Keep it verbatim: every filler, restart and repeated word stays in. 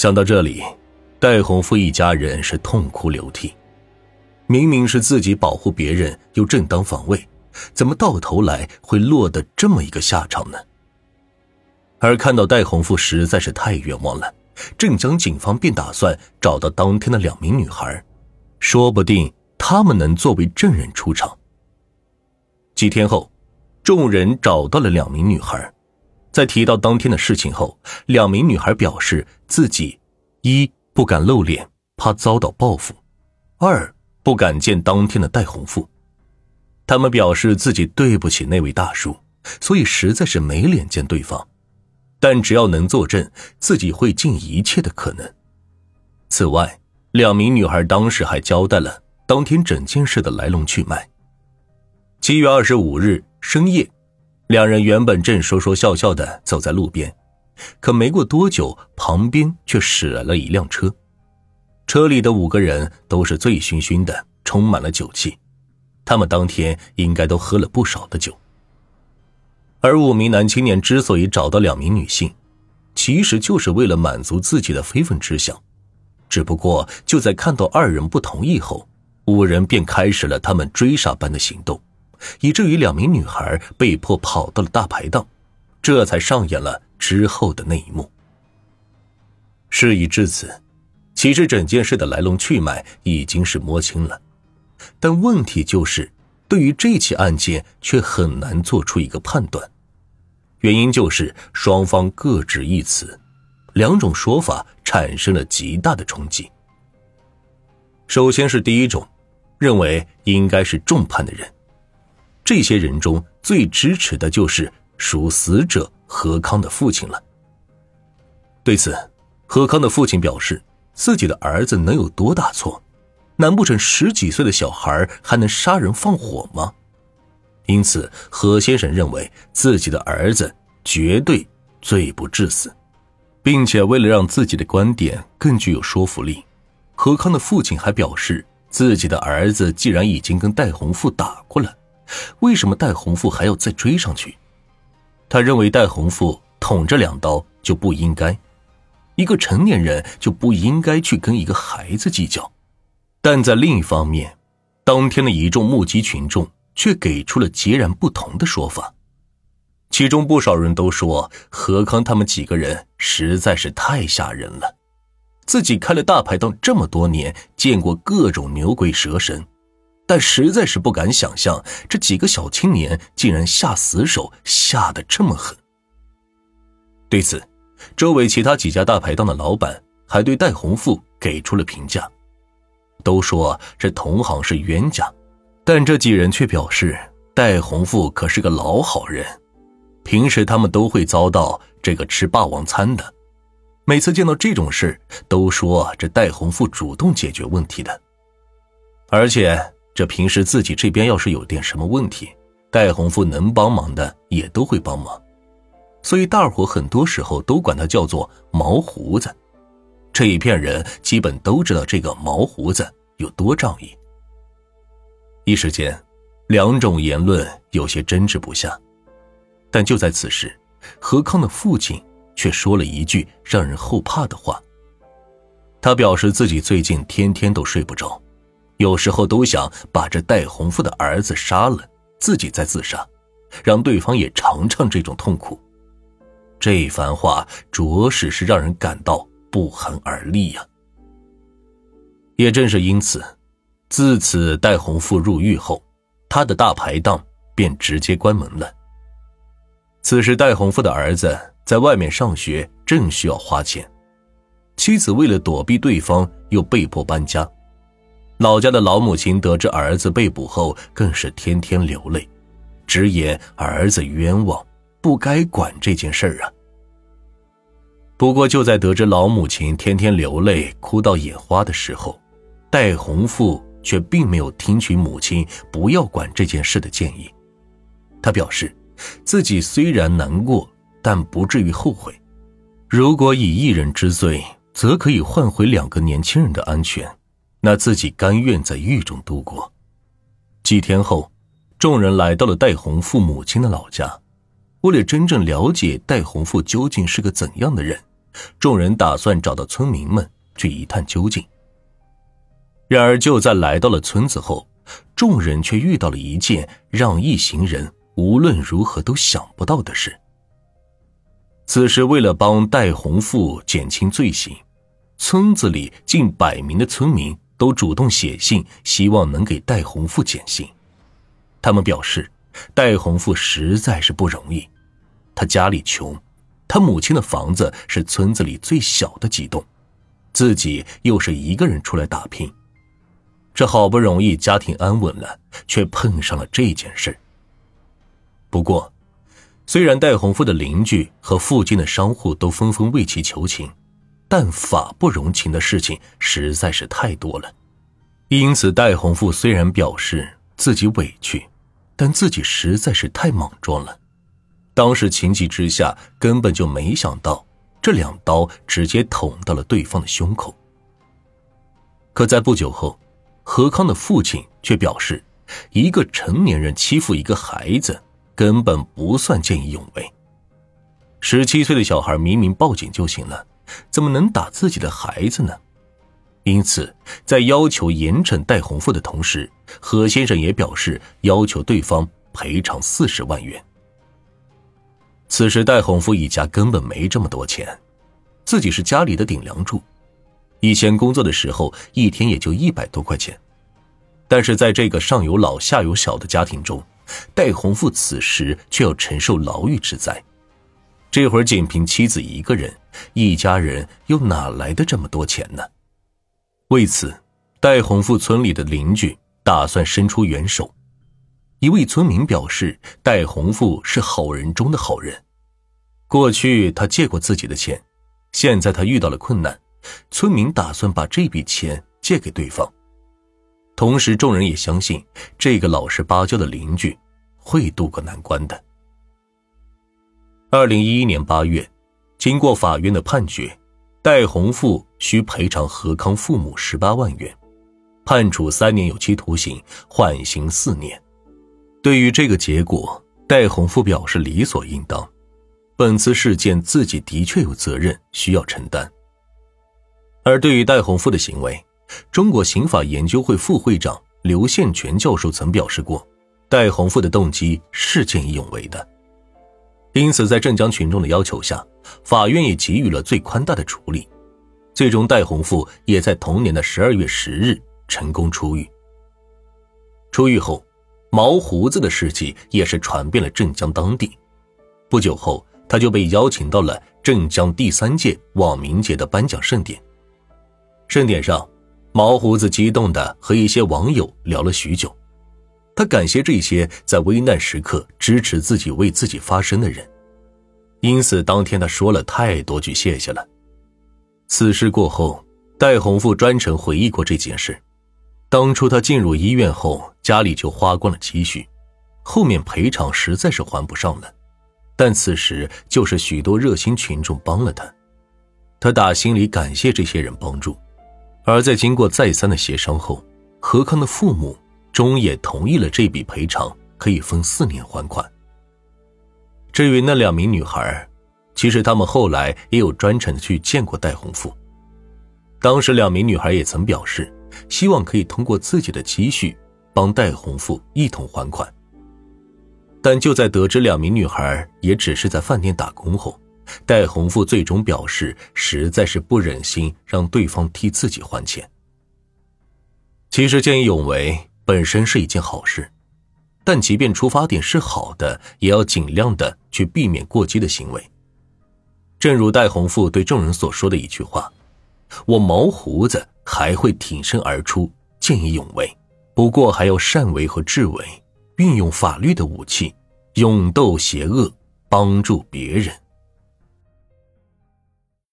想到这里，戴洪富一家人是痛哭流涕。明明是自己保护别人又正当防卫，怎么到头来会落得这么一个下场呢？而看到戴洪富实在是太冤枉了，镇江警方便打算找到当天的两名女孩，说不定他们能作为证人出场。几天后，众人找到了两名女孩。在提到当天的事情后，两名女孩表示自己一不敢露脸，怕遭到报复；二不敢见当天的戴洪富。他们表示自己对不起那位大叔，所以实在是没脸见对方，但只要能作证，自己会尽一切的可能。此外，两名女孩当时还交代了当天整件事的来龙去脉。七月二十五日深夜，两人原本正说说笑笑的走在路边，可没过多久，旁边却驶来了一辆车。车里的五个人都是醉醺醺的，充满了酒气，他们当天应该都喝了不少的酒。而五名男青年之所以找到两名女性，其实就是为了满足自己的非分之想。只不过就在看到二人不同意后，五人便开始了他们追杀般的行动，以至于两名女孩被迫跑到了大排档，这才上演了之后的那一幕。事已至此，其实整件事的来龙去脉已经是摸清了，但问题就是对于这起案件却很难做出一个判断，原因就是双方各执一词，两种说法产生了极大的冲击。首先是第一种，认为应该是重判的人，这些人中最支持的就是属死者何康的父亲了。对此，何康的父亲表示，自己的儿子能有多大错？难不成十几岁的小孩还能杀人放火吗？因此，何先生认为自己的儿子绝对罪不至死，并且为了让自己的观点更具有说服力，何康的父亲还表示，自己的儿子既然已经跟戴洪富打过了，为什么戴洪富还要再追上去？他认为戴洪富捅这两刀就不应该，一个成年人就不应该去跟一个孩子计较。但在另一方面，当天的一众目击群众却给出了截然不同的说法，其中不少人都说何康他们几个人实在是太吓人了，自己开了大排档这么多年，见过各种牛鬼蛇神，但实在是不敢想象这几个小青年竟然下死手下得这么狠。对此，周围其他几家大排档的老板还对戴洪富给出了评价，都说这同行是冤家，但这几人却表示戴洪富可是个老好人，平时他们都会遭到这个吃霸王餐的，每次见到这种事都说这戴洪富主动解决问题的，而且这平时自己这边要是有点什么问题，戴洪富能帮忙的也都会帮忙，所以大伙很多时候都管他叫做毛胡子。这一片人基本都知道这个毛胡子有多仗义。一时间，两种言论有些争执不下，但就在此时，何康的父亲却说了一句让人后怕的话。他表示自己最近天天都睡不着，有时候都想把这戴洪富的儿子杀了，自己再自杀，让对方也尝尝这种痛苦。这一番话着实是让人感到不寒而栗呀、啊。也正是因此，自此戴洪富入狱后，他的大排档便直接关门了。此时戴洪富的儿子在外面上学，正需要花钱，妻子为了躲避对方又被迫搬家，老家的老母亲得知儿子被捕后更是天天流泪，直言儿子冤枉，不该管这件事儿啊。不过就在得知老母亲天天流泪哭到眼花的时候，戴洪富却并没有听取母亲不要管这件事的建议。他表示自己虽然难过，但不至于后悔，如果以一人之罪则可以换回两个年轻人的安全，那自己甘愿在狱中度过。几天后，众人来到了戴洪富母亲的老家，为了真正了解戴洪富究竟是个怎样的人，众人打算找到村民们去一探究竟。然而就在来到了村子后，众人却遇到了一件让一行人无论如何都想不到的事。此时为了帮戴洪富减轻罪行，村子里近百名的村民都主动写信，希望能给戴洪富减刑。他们表示戴洪富实在是不容易，他家里穷，他母亲的房子是村子里最小的几栋，自己又是一个人出来打拼，这好不容易家庭安稳了，却碰上了这件事。不过虽然戴洪富的邻居和附近的商户都纷纷为其求情，但法不容情的事情实在是太多了。因此戴洪富虽然表示自己委屈，但自己实在是太莽撞了，当时情急之下根本就没想到这两刀直接捅到了对方的胸口。可在不久后，何康的父亲却表示，一个成年人欺负一个孩子根本不算见义勇为，十七岁的小孩明明报警就行了，怎么能打自己的孩子呢？因此在要求严惩戴洪富的同时，何先生也表示要求对方赔偿四十万元。此时戴洪富一家根本没这么多钱，自己是家里的顶梁柱，以前工作的时候一天也就一百多块钱，但是在这个上有老下有小的家庭中，戴洪富此时却要承受牢狱之灾。这会儿仅凭妻子一个人，一家人又哪来的这么多钱呢？为此戴洪富村里的邻居打算伸出援手。一位村民表示戴洪富是好人中的好人，过去他借过自己的钱，现在他遇到了困难，村民打算把这笔钱借给对方。同时众人也相信这个老实巴交的邻居会渡过难关的。二零一一年八月，经过法院的判决，戴洪富需赔偿何康父母十八万元，判处三年有期徒刑，缓刑四年。对于这个结果，戴洪富表示理所应当，本次事件自己的确有责任需要承担。而对于戴洪富的行为，中国刑法研究会副会长刘宪全教授曾表示过，戴洪富的动机是见义勇为的。因此在镇江群众的要求下，法院也给予了最宽大的处理，最终戴洪富也在同年的十二月十日成功出狱。出狱后，毛胡子的事迹也是传遍了镇江当地，不久后他就被邀请到了镇江第三届网民节的颁奖盛典。盛典上，毛胡子激动地和一些网友聊了许久，他感谢这些在危难时刻支持自己为自己发声的人，因此当天他说了太多句谢谢了。此事过后，戴洪富专程回忆过这件事，当初他进入医院后家里就花光了积蓄，后面赔偿实在是还不上了，但此时就是许多热心群众帮了他，他打心里感谢这些人帮助。而在经过再三的协商后，何康的父母终也同意了这笔赔偿可以分四年还款。至于那两名女孩，其实他们后来也有专程去见过戴洪富，当时两名女孩也曾表示希望可以通过自己的积蓄帮戴洪富一同还款。但就在得知两名女孩也只是在饭店打工后，戴洪富最终表示实在是不忍心让对方替自己还钱。其实见义勇为本身是一件好事，但即便出发点是好的，也要尽量的去避免过激的行为。正如戴洪富对众人所说的一句话，我毛胡子还会挺身而出，见义勇为，不过还要善为和治为，运用法律的武器，勇斗邪恶，帮助别人。